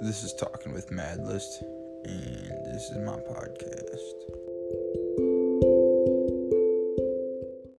This is Talking with Mad List, and this is my podcast.